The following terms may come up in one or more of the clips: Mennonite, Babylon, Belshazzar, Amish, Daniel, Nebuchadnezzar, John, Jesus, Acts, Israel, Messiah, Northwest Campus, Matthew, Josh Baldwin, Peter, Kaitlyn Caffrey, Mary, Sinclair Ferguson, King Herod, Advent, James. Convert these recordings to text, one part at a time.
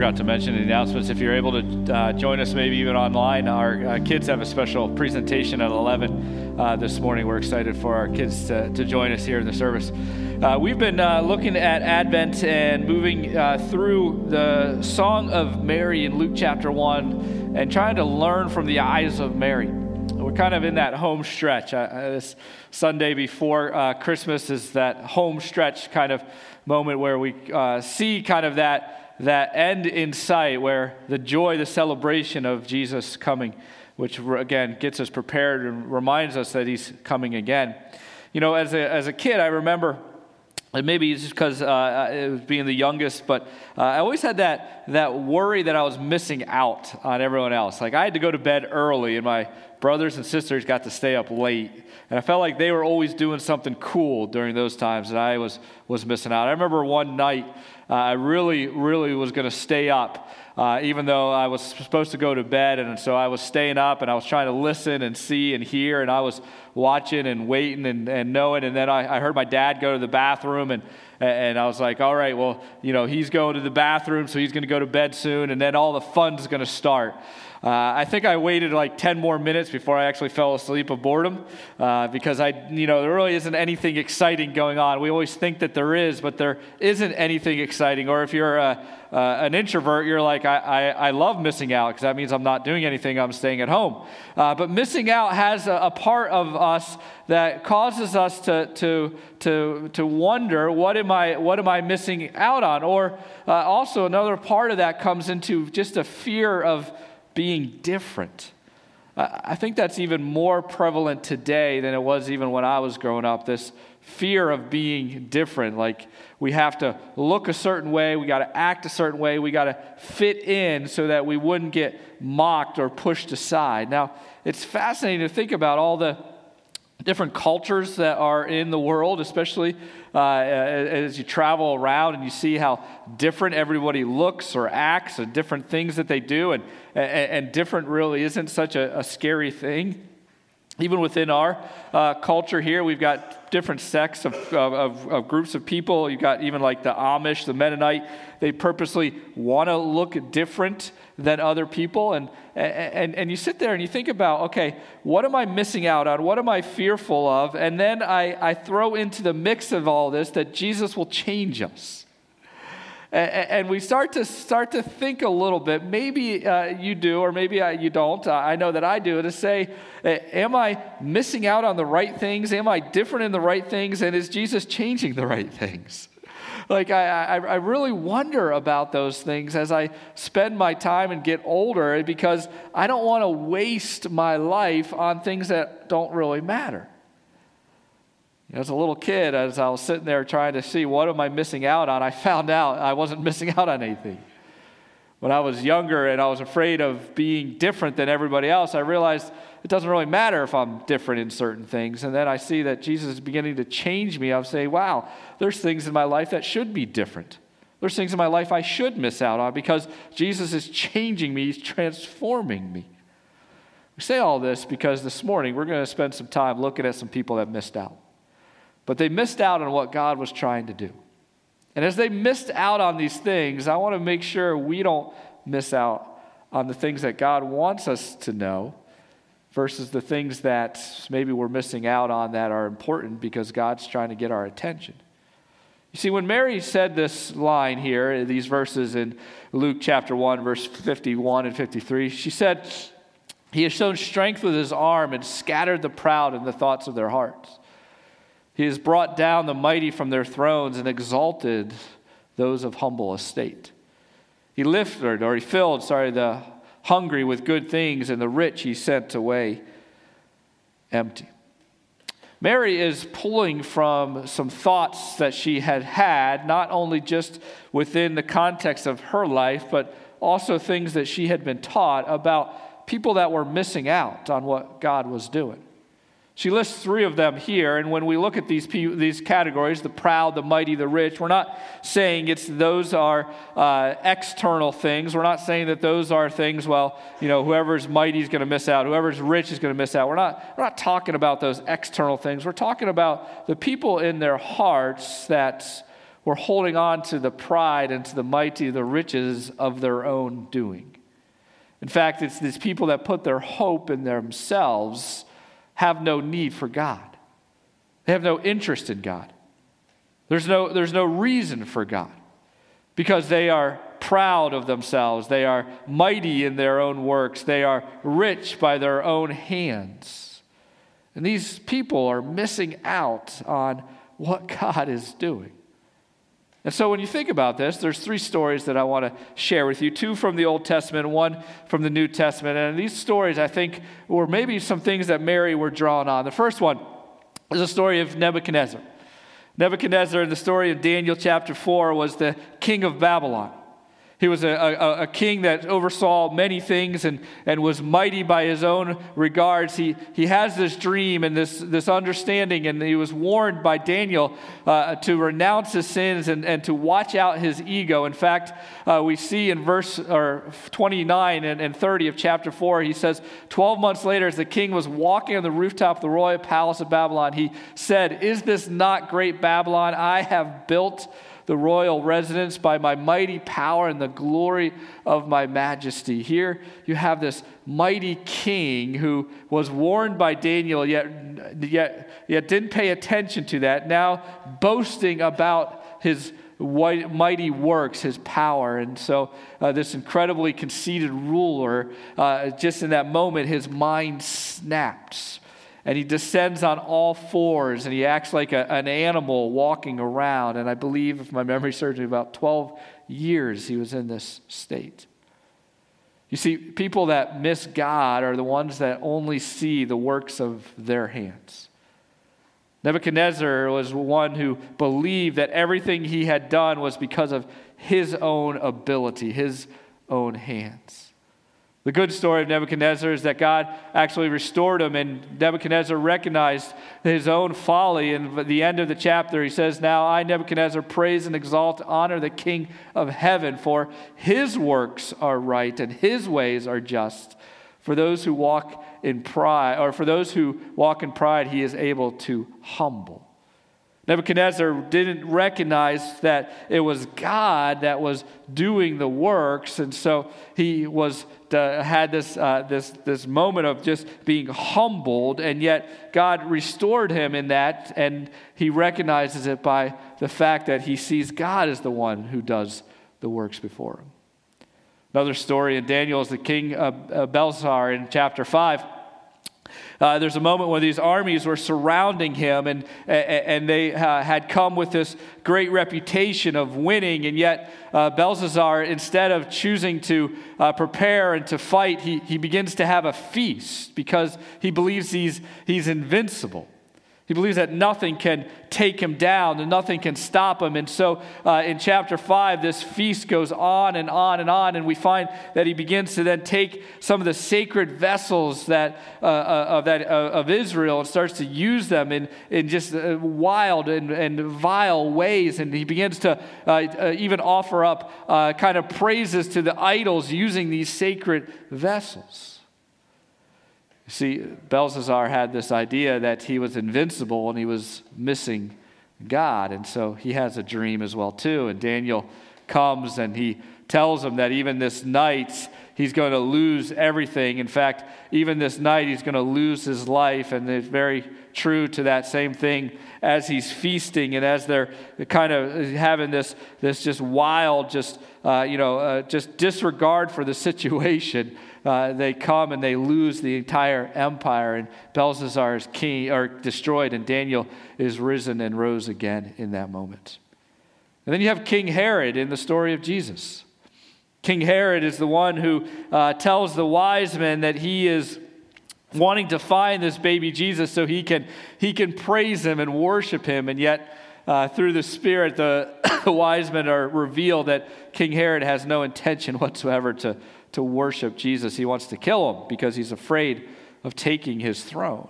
forgot to mention the announcements. If you're able to join us, maybe even online, our kids have a special presentation at 11 this morning. We're excited for our kids to join us here in the service. We've been looking at Advent and moving through the Song of Mary in Luke chapter 1 and trying to learn from the eyes of Mary. We're kind of in that home stretch. This Sunday before Christmas is that home stretch kind of moment where we see kind of that end in sight, where the joy, the celebration of Jesus coming, which again gets us prepared and reminds us that he's coming again. You know, as a kid, I remember, and maybe it's just because it was being the youngest, but I always had that worry that I was missing out on everyone else. Like, I had to go to bed early, and my brothers and sisters got to stay up late. And I felt like they were always doing something cool during those times, and I was missing out. I remember one night, I really, really was going to stay up, even though I was supposed to go to bed. And so I was staying up, and I was trying to listen and see and hear, and I was watching and waiting and knowing. And then I heard my dad go to the bathroom, and I was like, all right, well, you know, he's going to the bathroom, so he's going to go to bed soon, and then all the fun's going to start. I think I waited like 10 more minutes before I actually fell asleep of boredom because there really isn't anything exciting going on. We always think that there is, but there isn't anything exciting. Or if you're an introvert, you're like, I love missing out because that means I'm not doing anything. I'm staying at home. But missing out has a part of us that causes us to wonder, what am I missing out on? Or also another part of that comes into just a fear of being different. I think that's even more prevalent today than it was even when I was growing up, this fear of being different. Like, we have to look a certain way, we got to act a certain way, we got to fit in so that we wouldn't get mocked or pushed aside. Now, it's fascinating to think about all the different cultures that are in the world, especially as you travel around and you see how different everybody looks or acts and different things that they do, and different really isn't such a scary thing. Even within our culture here, we've got different sects of groups of people. You've got even like the Amish, the Mennonite. They purposely want to look different than other people. And you sit there and you think about, okay, what am I missing out on? What am I fearful of? And then I throw into the mix of all this that Jesus will change us. And we start to think a little bit. Maybe you do, or maybe you don't. I know that I do. To say, am I missing out on the right things? Am I different in the right things? And is Jesus changing the right things? Like, I really wonder about those things as I spend my time and get older, because I don't want to waste my life on things that don't really matter. As a little kid, as I was sitting there trying to see what am I missing out on, I found out I wasn't missing out on anything. When I was younger and I was afraid of being different than everybody else, I realized it doesn't really matter if I'm different in certain things. And then I see that Jesus is beginning to change me. I'm saying, wow, there's things in my life that should be different. There's things in my life I should miss out on because Jesus is changing me. He's transforming me. We say all this because this morning we're going to spend some time looking at some people that missed out. But they missed out on what God was trying to do. And as they missed out on these things, I want to make sure we don't miss out on the things that God wants us to know versus the things that maybe we're missing out on that are important because God's trying to get our attention. You see, when Mary said this line here, these verses in Luke chapter 1, verse 51 and 53, she said, "He has shown strength with his arm and scattered the proud in the thoughts of their hearts. He has brought down the mighty from their thrones and exalted those of humble estate. He filled the hungry with good things, and the rich he sent away empty." Mary is pulling from some thoughts that she had, not only just within the context of her life, but also things that she had been taught about people that were missing out on what God was doing. She lists three of them here, and when we look at these categories, the proud, the mighty, the rich, we're not saying those are external things. We're not saying that those are things, whoever's mighty is going to miss out, whoever's rich is going to miss out. We're not talking about those external things. We're talking about the people in their hearts that were holding on to the pride and to the mighty, the riches of their own doing. In fact, it's these people that put their hope in themselves have no need for God. They have no interest in God. There's no reason for God because they are proud of themselves. They are mighty in their own works. They are rich by their own hands. And these people are missing out on what God is doing. And so when you think about this, there's three stories that I want to share with you, two from the Old Testament, one from the New Testament. And these stories, I think, were maybe some things that Mary were drawn on. The first one is a story of Nebuchadnezzar. Nebuchadnezzar, in the story of Daniel chapter 4, was the king of Babylon. He was a king that oversaw many things and was mighty by his own regards. He has this dream and this understanding, and he was warned by Daniel to renounce his sins and to watch out his ego. In fact, we see in verse 29 and 30 of chapter 4, he says, 12 months later, as the king was walking on the rooftop of the royal palace of Babylon, he said, "Is this not great Babylon? I have built the royal residence by my mighty power and the glory of my majesty." Here you have this mighty king who was warned by Daniel, yet didn't pay attention to that, now boasting about his mighty works, his power. And so this incredibly conceited ruler, just in that moment, his mind snaps. And he descends on all fours, and he acts like an animal walking around. And I believe, if my memory serves me, about 12 years he was in this state. You see, people that miss God are the ones that only see the works of their hands. Nebuchadnezzar was one who believed that everything he had done was because of his own ability, his own hands. The good story of Nebuchadnezzar is that God actually restored him, and Nebuchadnezzar recognized his own folly. And at the end of the chapter, he says, "Now I, Nebuchadnezzar, praise and exalt, honor the King of heaven, for his works are right and his ways are just. For those who walk in pride, he is able to humble." Nebuchadnezzar didn't recognize that it was God that was doing the works, and so he had this moment of just being humbled, and yet God restored him in that, and he recognizes it by the fact that he sees God as the one who does the works before him. Another story in Daniel is the king Belshazzar in chapter 5. There's a moment where these armies were surrounding him, and they had come with this great reputation of winning, and yet Belshazzar, instead of choosing to prepare and to fight, he begins to have a feast because he believes he's invincible. He believes that nothing can take him down and nothing can stop him. And so in chapter 5, this feast goes on and on and on. And we find that he begins to then take some of the sacred vessels of Israel and starts to use them in just wild and vile ways. And he begins to even offer up kind of praises to the idols using these sacred vessels. See, Belshazzar had this idea that he was invincible and he was missing God. And so he has a dream as well too. And Daniel comes and he tells him that even this night he's going to lose everything. In fact, even this night he's going to lose his life. And it's very true to that same thing as he's feasting and as they're kind of having this just wild, just disregard for the situation. They come and they lose the entire empire, and Belshazzar is king or destroyed, and Daniel is risen and rose again in that moment. And then you have King Herod in the story of Jesus. King Herod is the one who tells the wise men that he is wanting to find this baby Jesus so he can praise him and worship him, and yet through the Spirit, the wise men are revealed that King Herod has no intention whatsoever to worship Jesus. He wants to kill him because he's afraid of taking his throne.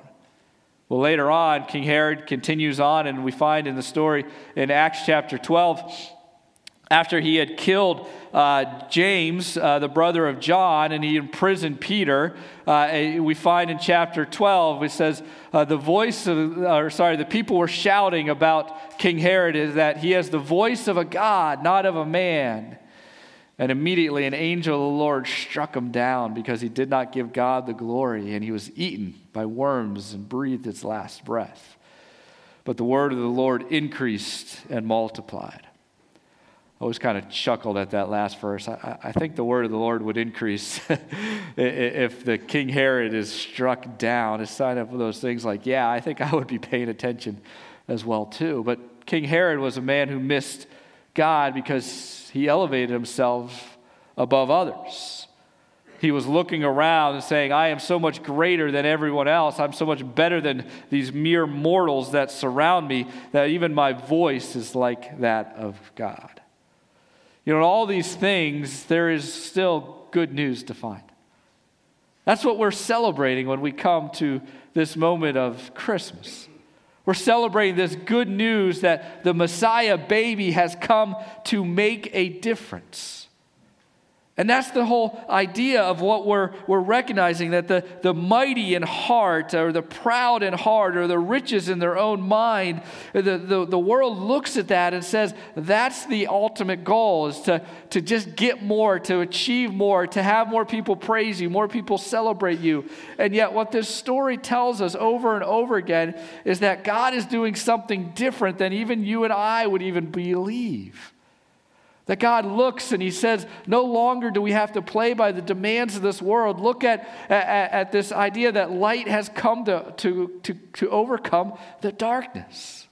Well, later on, King Herod continues on, and we find in the story in Acts chapter 12, after he had killed James, the brother of John, and he imprisoned Peter, we find in chapter 12, it says, the people were shouting about King Herod is that he has the voice of a God, not of a man. And immediately an angel of the Lord struck him down because he did not give God the glory, and he was eaten by worms and breathed his last breath. But the word of the Lord increased and multiplied. I always kind of chuckled at that last verse. I think the word of the Lord would increase if the King Herod is struck down. It's kind of those things like, yeah, I think I would be paying attention as well too. But King Herod was a man who missed God because he elevated himself above others. He was looking around and saying, I am so much greater than everyone else. I'm so much better than these mere mortals that surround me that even my voice is like that of God. You know, in all these things, there is still good news to find. That's what we're celebrating when we come to this moment of Christmas. We're celebrating this good news that the Messiah baby has come to make a difference. And that's the whole idea of what we're recognizing, that the mighty in heart, or the proud in heart, or the riches in their own mind, the world looks at that and says, that's the ultimate goal, is to just get more, to achieve more, to have more people praise you, more people celebrate you. And yet what this story tells us over and over again is that God is doing something different than even you and I would even believe. That God looks and he says, no longer do we have to play by the demands of this world. Look at this idea that light has come to overcome the darkness.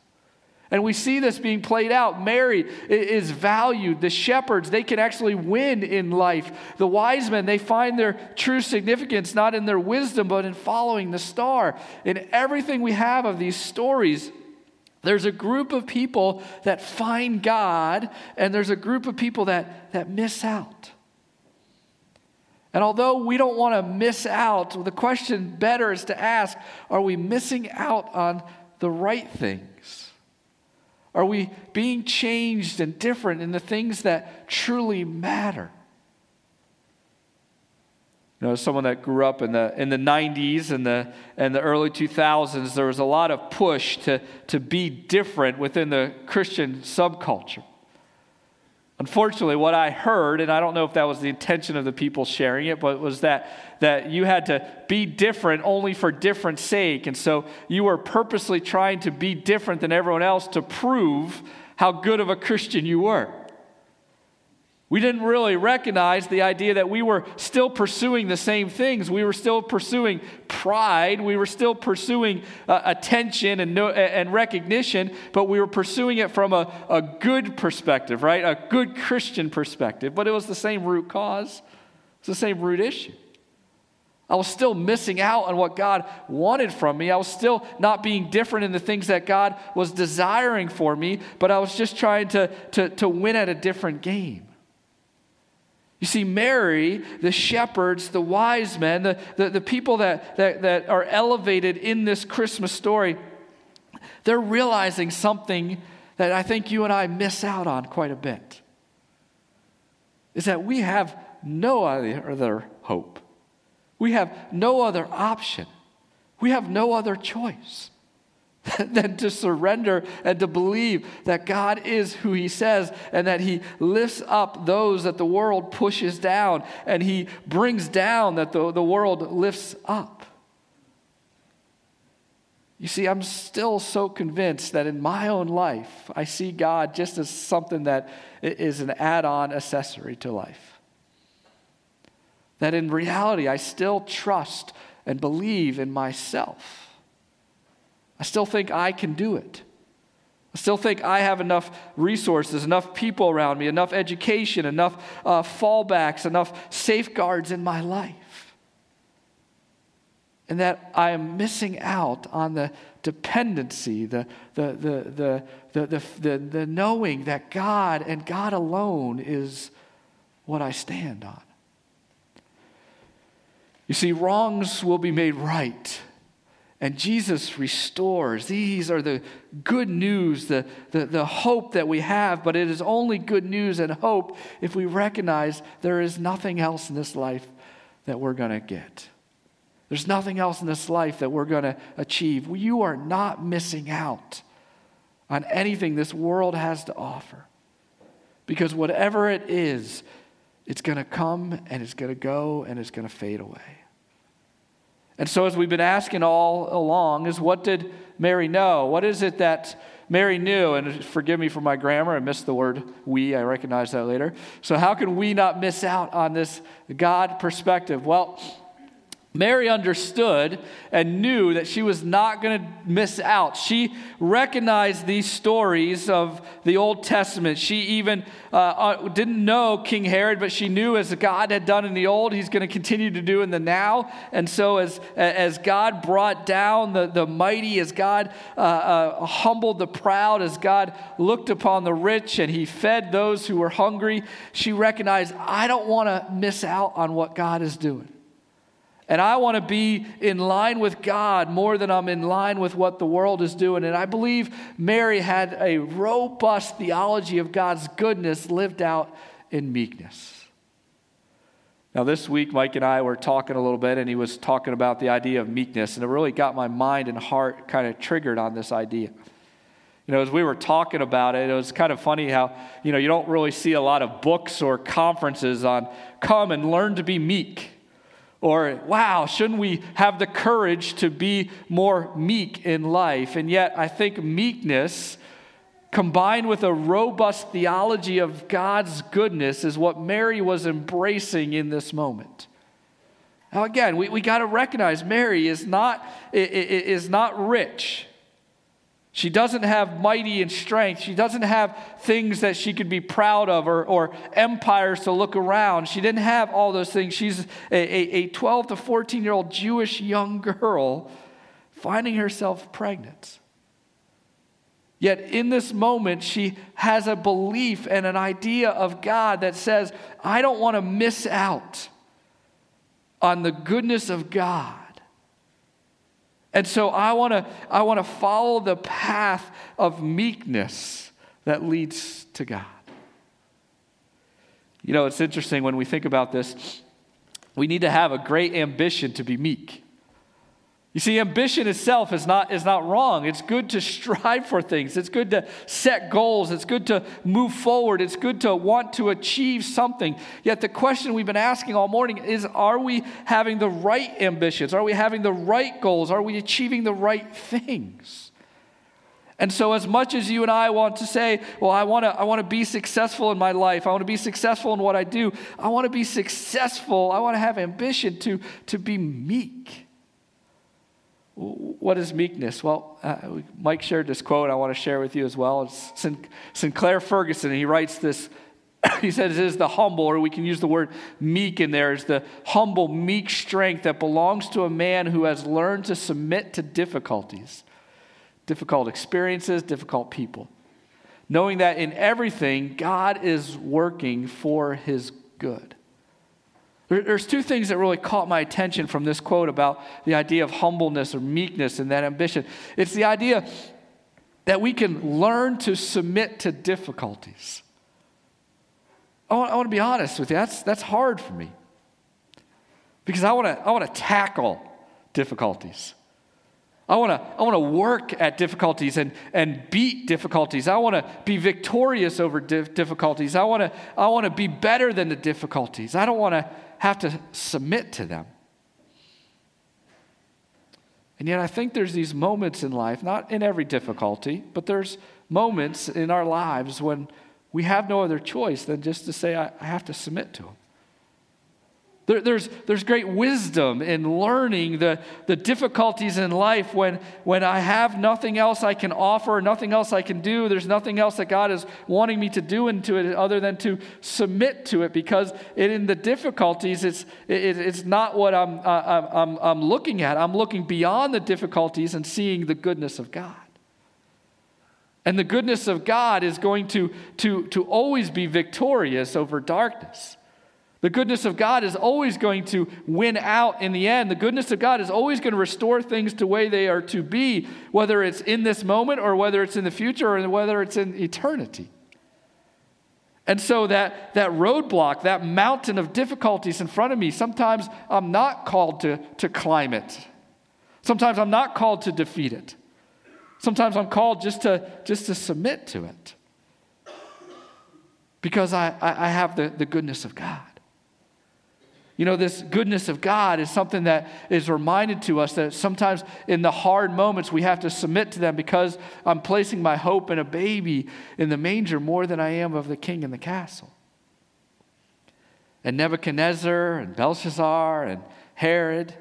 And we see this being played out. Mary is valued. The shepherds, they can actually win in life. The wise men, they find their true significance not in their wisdom, but in following the star. In everything we have of these stories, there's a group of people that find God, and there's a group of people that miss out. And although we don't want to miss out, the question better is to ask, are we missing out on the right things? Are we being changed and different in the things that truly matter? You know, as someone that grew up in the 90s and the early 2000s, there was a lot of push to be different within the Christian subculture. Unfortunately, what I heard, and I don't know if that was the intention of the people sharing it, but it was that you had to be different only for different sake. And so you were purposely trying to be different than everyone else to prove how good of a Christian you were. We didn't really recognize the idea that we were still pursuing the same things. We were still pursuing pride. We were still pursuing attention and recognition, but we were pursuing it from a good perspective, right? A good Christian perspective. But it was the same root cause. It's the same root issue. I was still missing out on what God wanted from me. I was still not being different in the things that God was desiring for me, but I was just trying to win at a different game. You see, Mary, the shepherds, the wise men, the people that are elevated in this Christmas story, they're realizing something that I think you and I miss out on quite a bit. Is that we have no other hope. We have no other option. We have no other choice than to surrender and to believe that God is who he says, and that he lifts up those that the world pushes down, and he brings down that the world lifts up. You see, I'm still so convinced that in my own life, I see God just as something that is an add-on accessory to life. That in reality, I still trust and believe in myself. I still think I can do it. I still think I have enough resources, enough people around me, enough education, enough fallbacks, enough safeguards in my life. And that I am missing out on the dependency, the knowing that God and God alone is what I stand on. You see, wrongs will be made right And Jesus restores. These are the good news, the hope that we have, but it is only good news and hope if we recognize there is nothing else in this life that we're going to get. There's nothing else in this life that we're going to achieve. You are not missing out on anything this world has to offer. Because whatever it is, it's going to come and it's going to go and it's going to fade away. And so as we've been asking all along is, what did Mary know? What is it that Mary knew? And forgive me for my grammar. I missed the word we. I recognize that later. So how can we not miss out on this God perspective? Well, Mary understood and knew that she was not going to miss out. She recognized these stories of the Old Testament. She even didn't know King Herod, but she knew as God had done in the old, he's going to continue to do in the now. And so as God brought down the mighty, as God humbled the proud, as God looked upon the rich and he fed those who were hungry, she recognized, I don't want to miss out on what God is doing. And I want to be in line with God more than I'm in line with what the world is doing. And I believe Mary had a robust theology of God's goodness lived out in meekness. Now this week, Mike and I were talking a little bit, and he was talking about the idea of meekness. And it really got my mind and heart kind of triggered on this idea. You know, as we were talking about it, it was kind of funny how, you know, you don't really see a lot of books or conferences on come and learn to be meek. Or, wow, shouldn't we have the courage to be more meek in life? And yet, I think meekness, combined with a robust theology of God's goodness, is what Mary was embracing in this moment. Now, again, we got to recognize Mary is not rich. She doesn't have mighty in strength. She doesn't have things that she could be proud of or empires to look around. She didn't have all those things. She's a 12 to 14-year-old Jewish young girl finding herself pregnant. Yet in this moment, she has a belief and an idea of God that says, I don't want to miss out on the goodness of God. And so I want to follow the path of meekness that leads to God. You know, it's interesting when we think about this, we need to have a great ambition to be meek. You see, ambition itself is not wrong. It's good to strive for things. It's good to set goals. It's good to move forward. It's good to want to achieve something. Yet the question we've been asking all morning is, are we having the right ambitions? Are we having the right goals? Are we achieving the right things? And so as much as you and I want to say, well, I want to be successful in my life. I want to be successful in what I do. I want to be successful. I want to have ambition to be meek. What is meekness? Well, Mike shared this quote I want to share with you as well. It's Sinclair Ferguson, and he writes this. He says, it is the humble, or we can use the word meek in there, is the humble, meek strength that belongs to a man who has learned to submit to difficulties, difficult experiences, difficult people, knowing that in everything, God is working for his good. There's two things that really caught my attention from this quote about the idea of humbleness or meekness and that ambition. It's the idea that we can learn to submit to difficulties. I want to be honest with you. That's hard for me because I want to tackle difficulties. I want to work at difficulties and beat difficulties. I want to be victorious over difficulties. I want to be better than the difficulties. I don't want to have to submit to them. And yet I think there's these moments in life, not in every difficulty, but there's moments in our lives when we have no other choice than just to say, I have to submit to them. There's great wisdom in learning the difficulties in life when I have nothing else I can offer, nothing else I can do. There's nothing else that God is wanting me to do into it other than to submit to it, because in the difficulties, it's not what I'm looking at. I'm looking beyond the difficulties and seeing the goodness of God. And the goodness of God is going to always be victorious over darkness. The goodness of God is always going to win out in the end. The goodness of God is always going to restore things to the way they are to be, whether it's in this moment or whether it's in the future or whether it's in eternity. And so that roadblock, that mountain of difficulties in front of me, sometimes I'm not called to climb it. Sometimes I'm not called to defeat it. Sometimes I'm called just to submit to it. Because I have the goodness of God. You know, this goodness of God is something that is reminded to us that sometimes in the hard moments we have to submit to them because I'm placing my hope in a baby in the manger more than I am of the king in the castle. And Nebuchadnezzar and Belshazzar and Herod,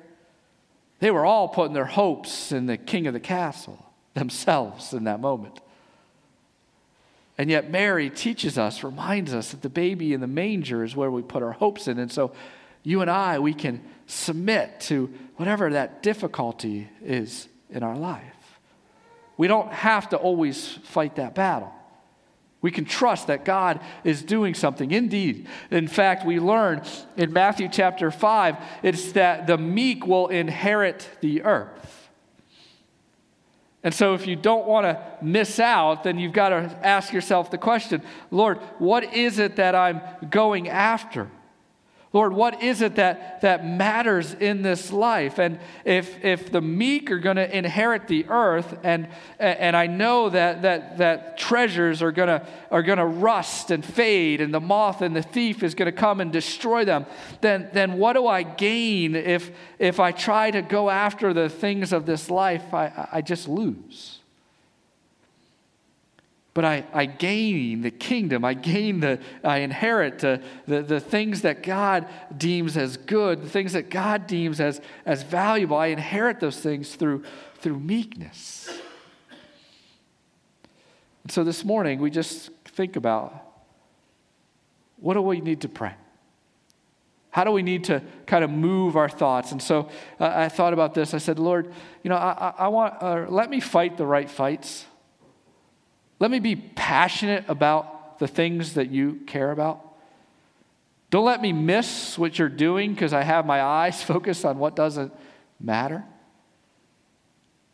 they were all putting their hopes in the king of the castle themselves in that moment. And yet Mary teaches us, reminds us that the baby in the manger is where we put our hopes in. And so you and I, we can submit to whatever that difficulty is in our life. We don't have to always fight that battle. We can trust that God is doing something. Indeed, in fact, we learn in Matthew chapter 5, it's that the meek will inherit the earth. And so if you don't want to miss out, then you've got to ask yourself the question, Lord, what is it that I'm going after? Lord, what is it that matters in this life? And if the meek are going to inherit the earth, and I know that treasures are going to rust and fade, and the moth and the thief is going to come and destroy them, then what do I gain if I try to go after the things of this life? I just lose. But I gain the kingdom. I inherit the things that God deems as good, the things that God deems as valuable. I inherit those things through meekness. And so this morning, we just think about, what do we need to pray? How do we need to kind of move our thoughts? And so I thought about this. I said, Lord, you know, I want let me fight the right fights. Let me be passionate about the things that you care about. Don't let me miss what you're doing because I have my eyes focused on what doesn't matter.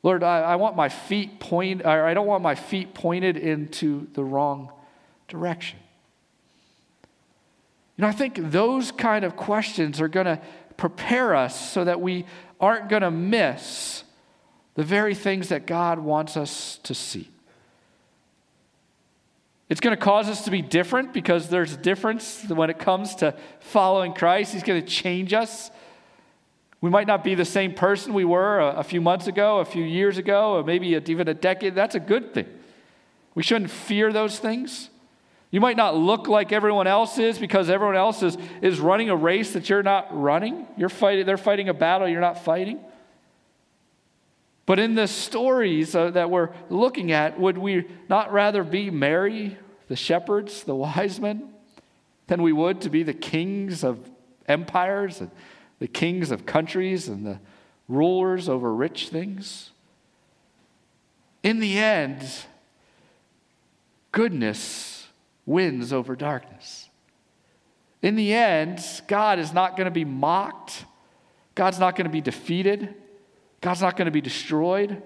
Lord, I want my feet pointed, or I don't want my feet pointed into the wrong direction. You know, I think those kind of questions are going to prepare us so that we aren't going to miss the very things that God wants us to see. It's going to cause us to be different because there's a difference when it comes to following Christ. He's going to change us. We might not be the same person we were a few months ago, a few years ago, or maybe even a decade. That's a good thing. We shouldn't fear those things. You might not look like everyone else is because everyone else is running a race that you're not running. They're fighting a battle you're not fighting. But in the stories that we're looking at, would we not rather be Mary, the shepherds, the wise men, than we would to be the kings of empires and the kings of countries and the rulers over rich things? In the end, goodness wins over darkness. In the end, God is not going to be mocked. God's not going to be defeated. God's not going to be destroyed.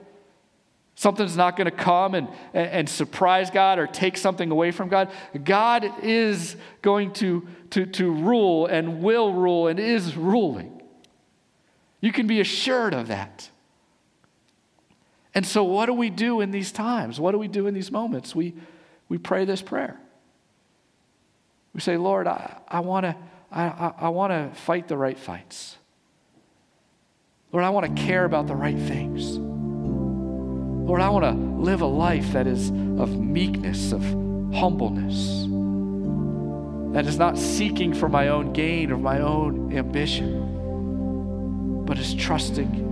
Something's not going to come and surprise God or take something away from God. God is going to rule and will rule and is ruling. You can be assured of that. And so what do we do in these times? What do we do in these moments? We pray this prayer. We say, Lord, I want to fight the right fights. Lord, I want to care about the right things. Lord, I want to live a life that is of meekness, of humbleness, that is not seeking for my own gain or my own ambition, but is trusting